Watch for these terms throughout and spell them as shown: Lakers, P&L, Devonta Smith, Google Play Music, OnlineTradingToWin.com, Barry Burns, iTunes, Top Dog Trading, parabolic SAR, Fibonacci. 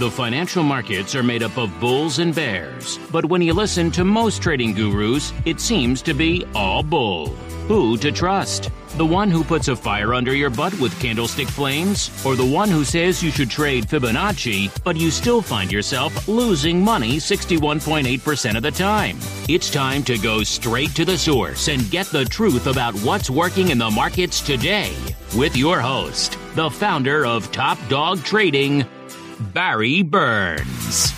The financial markets are made up of bulls and bears, but when you listen to most trading gurus, it seems to be all bull. Who to trust? The one who puts a fire under your butt with candlestick flames, or the one who says you should trade Fibonacci, but you still find yourself losing money 61.8% of the time? It's time to go straight to the source and get the truth about what's working in the markets today with your host, the founder of Top Dog Trading, Barry Burns.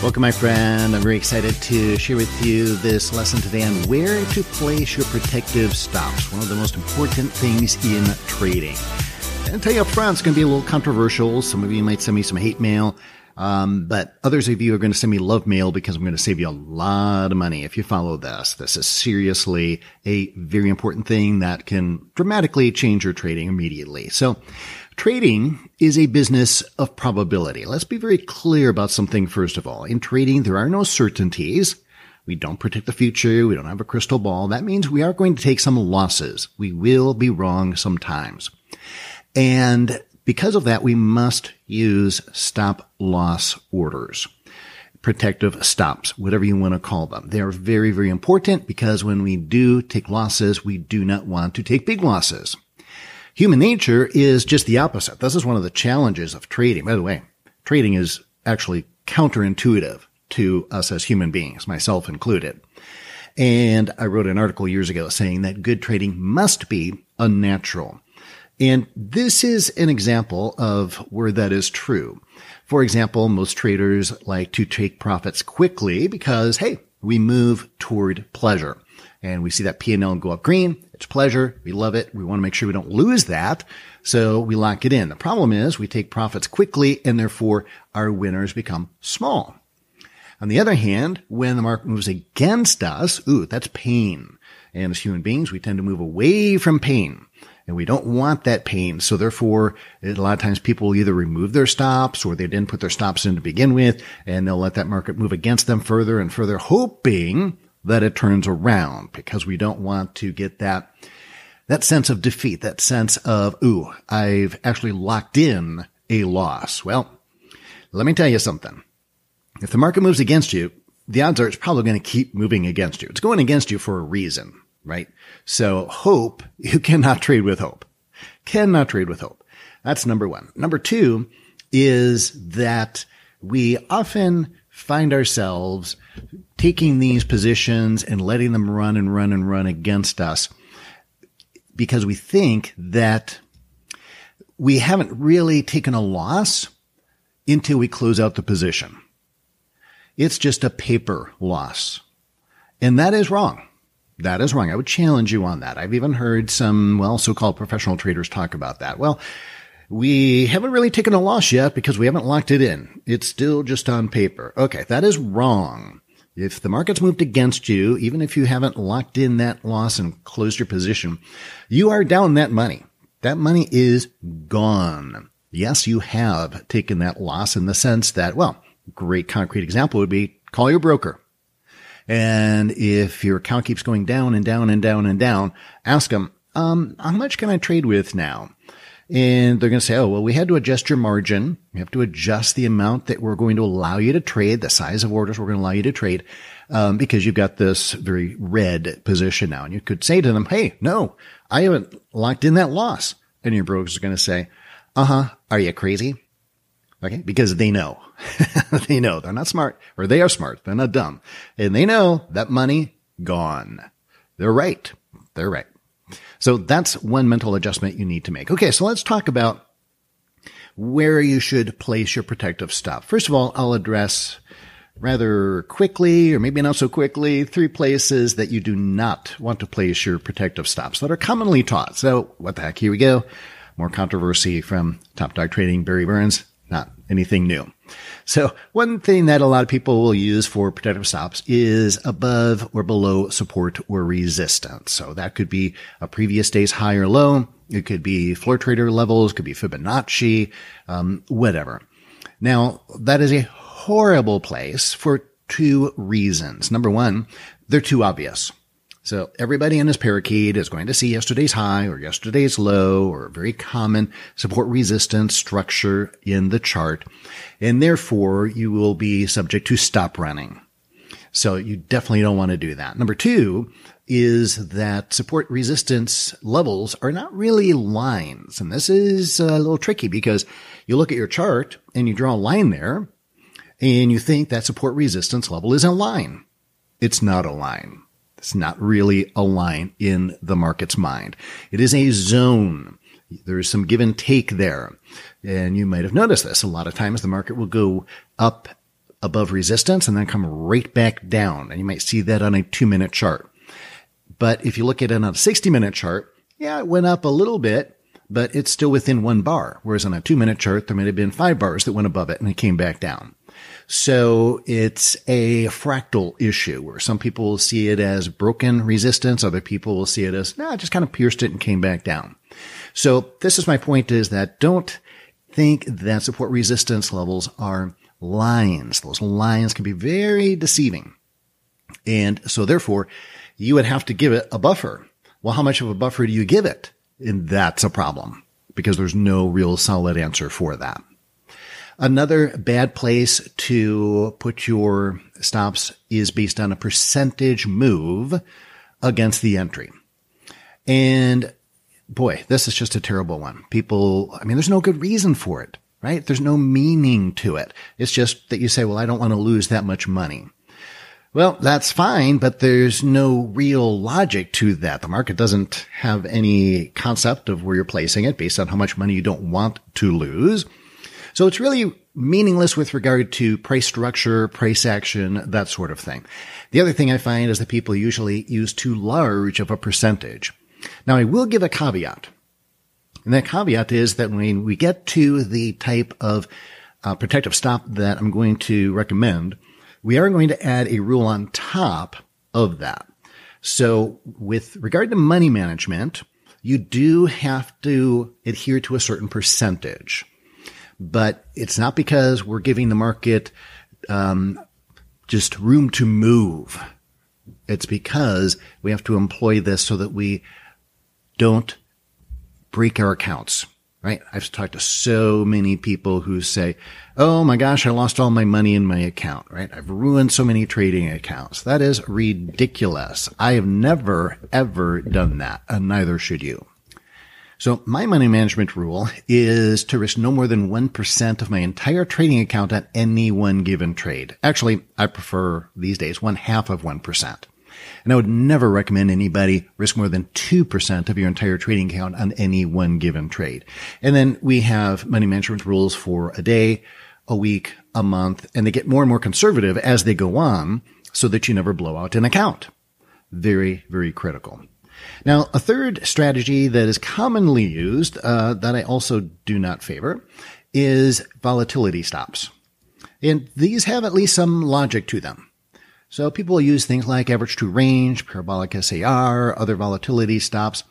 Welcome, my friend. I'm very excited to share with you this lesson today on where to place your protective stops, one of the most important things in trading. And I'll tell you up front, it's going to be a little controversial. Some of you might send me some hate mail, but others of you are going to send me love mail because I'm going to save you a lot of money if you follow this. This is seriously a very important thing that can dramatically change your trading immediately. So trading is a business of probability. Let's be very clear about something first of all. In trading, there are no certainties. We don't predict the future. We don't have a crystal ball. That means we are going to take some losses. We will be wrong sometimes. And because of that, we must use stop loss orders, protective stops, whatever you want to call them. They are very, very important because when we do take losses, we do not want to take big losses. Human nature is just the opposite. This is one of the challenges of trading. By the way, trading is actually counterintuitive to us as human beings, myself included. And I wrote an article years ago saying that good trading must be unnatural. And this is an example of where that is true. For example, most traders like to take profits quickly because, hey, we move toward pleasure. And we see that P&L go up green. It's pleasure. We love it. We want to make sure we don't lose that. So we lock it in. The problem is we take profits quickly and therefore our winners become small. On the other hand, when the market moves against us, ooh, that's pain. And as human beings, we tend to move away from pain and we don't want that pain. So therefore, a lot of times people either remove their stops or they didn't put their stops in to begin with, and they'll let that market move against them further and further, hoping that it turns around, because we don't want to get that sense of defeat, that sense of, ooh, I've actually locked in a loss. Well, let me tell you something. If the market moves against you, the odds are it's probably going to keep moving against you. It's going against you for a reason, right? So hope, you cannot trade with hope. Cannot trade with hope. That's number one. Number two is that we often find ourselves taking these positions and letting them run and run and run against us because we think that we haven't really taken a loss until we close out the position. It's just a paper loss. And that is wrong. That is wrong. I would challenge you on that. I've even heard some, so-called professional traders talk about that. Well, we haven't really taken a loss yet because we haven't locked it in. It's still just on paper. Okay, that is wrong. If the market's moved against you, even if you haven't locked in that loss and closed your position, you are down that money. That money is gone. Yes, you have taken that loss in the sense that, a great concrete example would be call your broker. And if your account keeps going down and down and down and down, ask them, how much can I trade with now? And they're going to say, we had to adjust your margin. We have to adjust the amount that we're going to allow you to trade, the size of orders we're going to allow you to trade, because you've got this very red position now. And you could say to them, hey, no, I haven't locked in that loss. And your broker's going to say, are you crazy? Okay. Because they know, they know they're not smart, or they are smart. They're not dumb. And they know that money gone. They're right. They're right. So that's one mental adjustment you need to make. Okay, so let's talk about where you should place your protective stop. First of all, I'll address rather quickly, or maybe not so quickly, three places that you do not want to place your protective stops that are commonly taught. So what the heck? Here we go. More controversy from Top Dog Trading, Barry Burns. Not anything new. So one thing that a lot of people will use for protective stops is above or below support or resistance. So that could be a previous day's high or low. It could be floor trader levels, could be Fibonacci, whatever. Now, that is a horrible place for two reasons. Number one, they're too obvious. So everybody in this parakeet is going to see yesterday's high or yesterday's low or very common support resistance structure in the chart. And therefore, you will be subject to stop running. So you definitely don't want to do that. Number two is that support resistance levels are not really lines. And this is a little tricky because you look at your chart and you draw a line there and you think that support resistance level is a line. It's not a line. It's not really a line in the market's mind. It is a zone. There is some give and take there. And you might have noticed this. A lot of times the market will go up above resistance and then come right back down. And you might see that on a 2-minute chart. But if you look at it on a 60-minute chart, yeah, it went up a little bit, but it's still within one bar. Whereas on a 2-minute chart, there might have been 5 bars that went above it and it came back down. So it's a fractal issue where some people will see it as broken resistance. Other people will see it as, no, I just kind of pierced it and came back down. So this is my point, is that don't think that support resistance levels are lines. Those lines can be very deceiving. And so therefore, you would have to give it a buffer. Well, how much of a buffer do you give it? And that's a problem because there's no real solid answer for that. Another bad place to put your stops is based on a percentage move against the entry. And boy, this is just a terrible one. People, I mean, there's no good reason for it, right? There's no meaning to it. It's just that you say, well, I don't want to lose that much money. Well, that's fine, but there's no real logic to that. The market doesn't have any concept of where you're placing it based on how much money you don't want to lose. So it's really meaningless with regard to price structure, price action, that sort of thing. The other thing I find is that people usually use too large of a percentage. Now, I will give a caveat. And that caveat is that when we get to the type of protective stop that I'm going to recommend, we are going to add a rule on top of that. So with regard to money management, you do have to adhere to a certain percentage. But it's not because we're giving the market just room to move. It's because we have to employ this so that we don't break our accounts, right? I've talked to so many people who say, oh my gosh, I lost all my money in my account, right? I've ruined so many trading accounts. That is ridiculous. I have never, ever done that, and neither should you. So my money management rule is to risk no more than 1% of my entire trading account on any one given trade. Actually, I prefer these days 0.5%. And I would never recommend anybody risk more than 2% of your entire trading account on any one given trade. And then we have money management rules for a day, a week, a month, and they get more and more conservative as they go on so that you never blow out an account. Very, very critical. Now, a third strategy that is commonly used, that I also do not favor, is volatility stops. And these have at least some logic to them. So people use things like average to range, parabolic SAR, other volatility stops.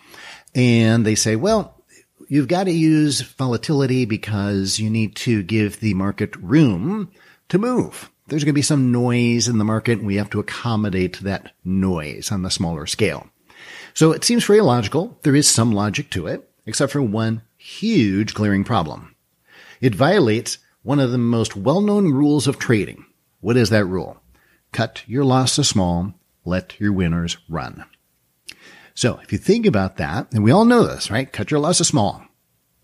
And they say, well, you've got to use volatility because you need to give the market room to move. There's going to be some noise in the market, and we have to accommodate that noise on the smaller scale. So it seems very logical. There is some logic to it, except for one huge glaring problem. It violates one of the most well-known rules of trading. What is that rule? Cut your losses small, let your winners run. So if you think about that, and we all know this, right? Cut your losses small,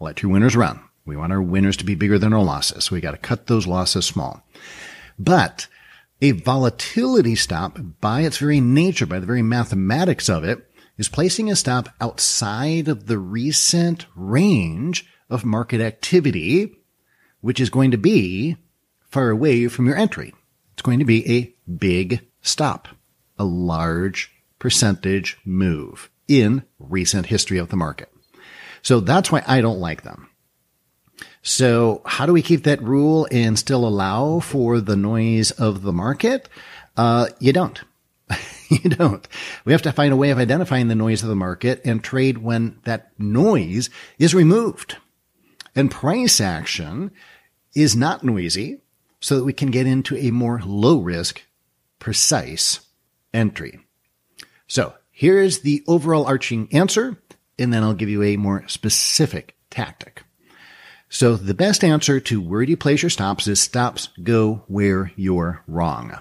let your winners run. We want our winners to be bigger than our losses. So we got to cut those losses small. But a volatility stop, by its very nature, by the very mathematics of it, is placing a stop outside of the recent range of market activity, which is going to be far away from your entry. It's going to be a big stop, a large percentage move in recent history of the market. So that's why I don't like them. So how do we keep that rule and still allow for the noise of the market? You don't. You don't. We have to find a way of identifying the noise of the market and trade when that noise is removed. And price action is not noisy so that we can get into a more low risk, precise entry. So Here is the overall arching answer, and then I'll give you a more specific tactic. So the best answer to where do you place your stops is stops go where you're wrong.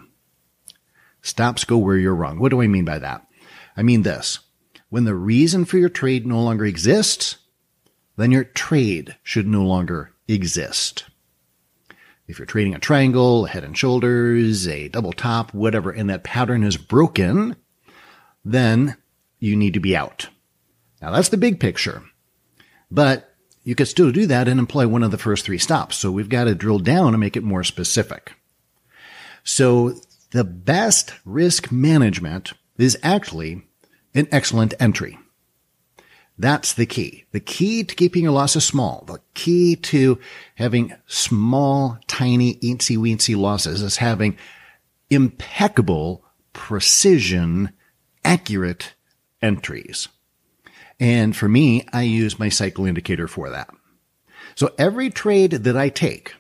Stops go where you're wrong. What do I mean by that? I mean this. When the reason for your trade no longer exists, then your trade should no longer exist. If you're trading a triangle, head and shoulders, a double top, whatever, and that pattern is broken, then you need to be out. Now that's the big picture, but you could still do that and employ one of the first three stops. So we've got to drill down and make it more specific. So the best risk management is actually an excellent entry. That's the key. The key to keeping your losses small, the key to having small, tiny, eensy-weensy losses is having impeccable, precision, accurate entries. And for me, I use my cycle indicator for that. So every trade that I take,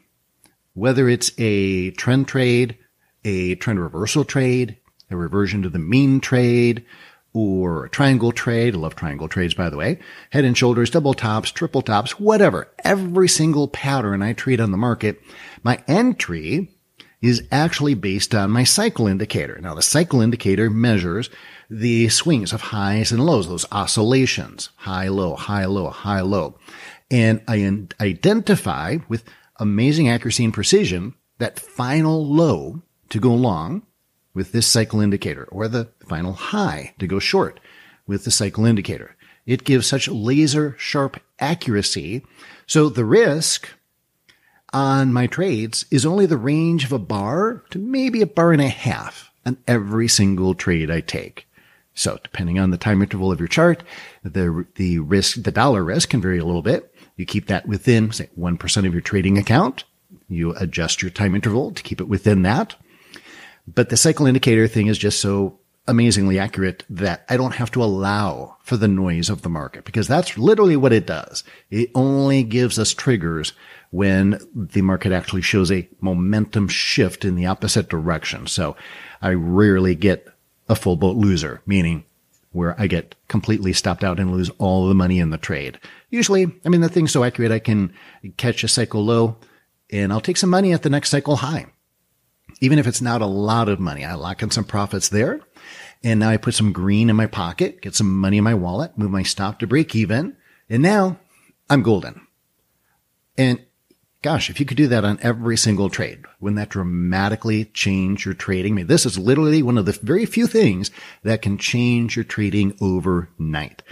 whether it's a trend trade, a trend reversal trade, a reversion to the mean trade, or a triangle trade, I love triangle trades, by the way, head and shoulders, double tops, triple tops, whatever, every single pattern I trade on the market, my entry is actually based on my cycle indicator. Now, the cycle indicator measures the swings of highs and lows, those oscillations, high, low, high, low, high, low. And I identify with amazing accuracy and precision that final low to go long with this cycle indicator, or the final high to go short with the cycle indicator. It gives such laser sharp accuracy. So the risk on my trades is only the range of a bar to maybe a bar and a half on every single trade I take. So depending on the time interval of your chart, the risk, the dollar risk can vary a little bit. You keep that within, say, 1% of your trading account. You adjust your time interval to keep it within that. But the cycle indicator thing is just so amazingly accurate that I don't have to allow for the noise of the market, because that's literally what it does. It only gives us triggers when the market actually shows a momentum shift in the opposite direction. So I rarely get a full boat loser, meaning where I get completely stopped out and lose all the money in the trade. Usually, I mean, the thing's so accurate, I can catch a cycle low and I'll take some money at the next cycle high. Even if it's not a lot of money, I lock in some profits there. And now I put some green in my pocket, get some money in my wallet, move my stop to break even. And now I'm golden. And gosh, if you could do that on every single trade, wouldn't that dramatically change your trading? I mean, this is literally one of the very few things that can change your trading overnight.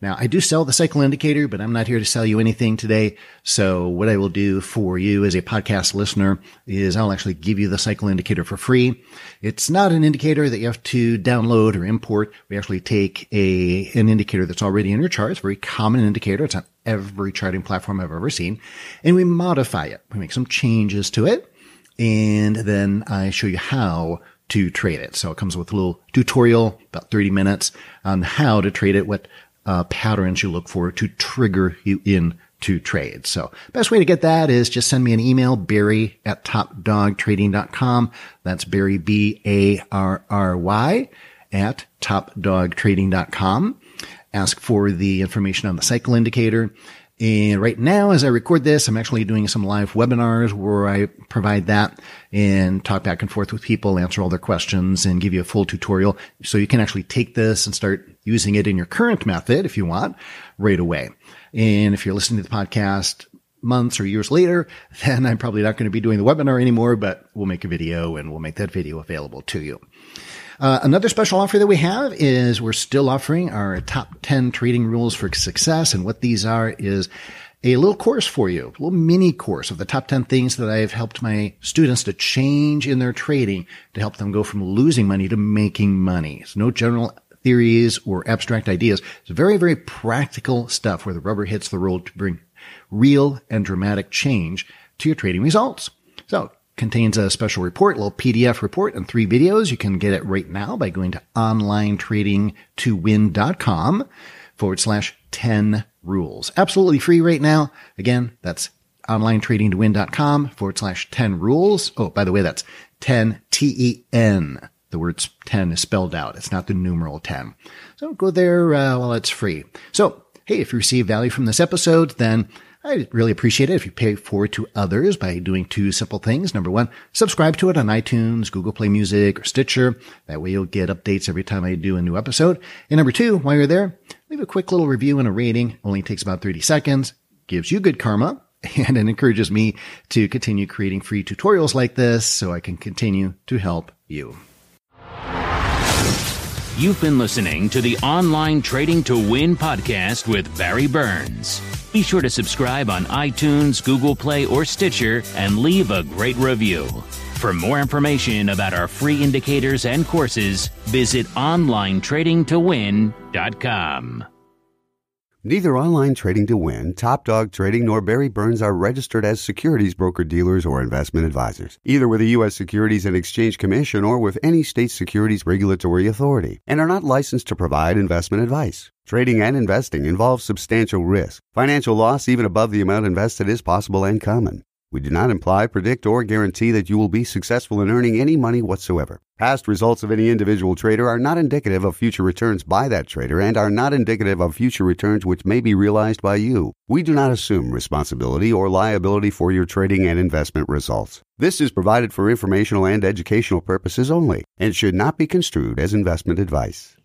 Now, I do sell the cycle indicator, but I'm not here to sell you anything today. So what I will do for you as a podcast listener is I'll actually give you the cycle indicator for free. It's not an indicator that you have to download or import. We actually take an indicator that's already in your chart. It's a very common indicator. It's on every charting platform I've ever seen. And we modify it. We make some changes to it. And then I show you how to trade it. So it comes with a little tutorial, about 30 minutes, on how to trade it, what patterns you look for to trigger you in to trade. So best way to get that is just send me an email, barry@topdogtrading.com. That's Barry, Barry, at topdogtrading.com. Ask for the information on the cycle indicator. And right now, as I record this, I'm actually doing some live webinars where I provide that and talk back and forth with people, answer all their questions, and give you a full tutorial. So you can actually take this and start using it in your current method, if you want, right away. And if you're listening to the podcast months or years later, then I'm probably not going to be doing the webinar anymore, but we'll make a video and we'll make that video available to you. Another special offer that we have is we're still offering our top 10 trading rules for success. And what these are is a little course for you, a little mini course of the top 10 things that I've helped my students to change in their trading to help them go from losing money to making money. It's no general theories or abstract ideas. It's very, very practical stuff where the rubber hits the road to bring real and dramatic change to your trading results. So, contains a special report, a little PDF report, and 3 videos. You can get it right now by going to OnlineTradingToWin.com /10 rules. Absolutely free right now. Again, that's OnlineTradingToWin.com/10 rules. Oh, by the way, that's 10, TEN, The word 10 is spelled out. It's not the numeral 10. So go there while it's free. So, hey, if you receive value from this episode, then I'd really appreciate it if you pay forward to others by doing two simple things. Number one, subscribe to it on iTunes, Google Play Music, or Stitcher. That way you'll get updates every time I do a new episode. And number two, while you're there, leave a quick little review and a rating. Only takes about 30 seconds. Gives you good karma. And it encourages me to continue creating free tutorials like this so I can continue to help you. You've been listening to the Online Trading to Win podcast with Barry Burns. Be sure to subscribe on iTunes, Google Play, or Stitcher and leave a great review. For more information about our free indicators and courses, visit OnlineTradingToWin.com. Neither Online Trading to Win, Top Dog Trading, nor Barry Burns are registered as securities broker-dealers or investment advisors, either with the U.S. Securities and Exchange Commission or with any state securities regulatory authority, and are not licensed to provide investment advice. Trading and investing involves substantial risk. Financial loss even above the amount invested is possible and common. We do not imply, predict, or guarantee that you will be successful in earning any money whatsoever. Past results of any individual trader are not indicative of future returns by that trader and are not indicative of future returns which may be realized by you. We do not assume responsibility or liability for your trading and investment results. This is provided for informational and educational purposes only and should not be construed as investment advice.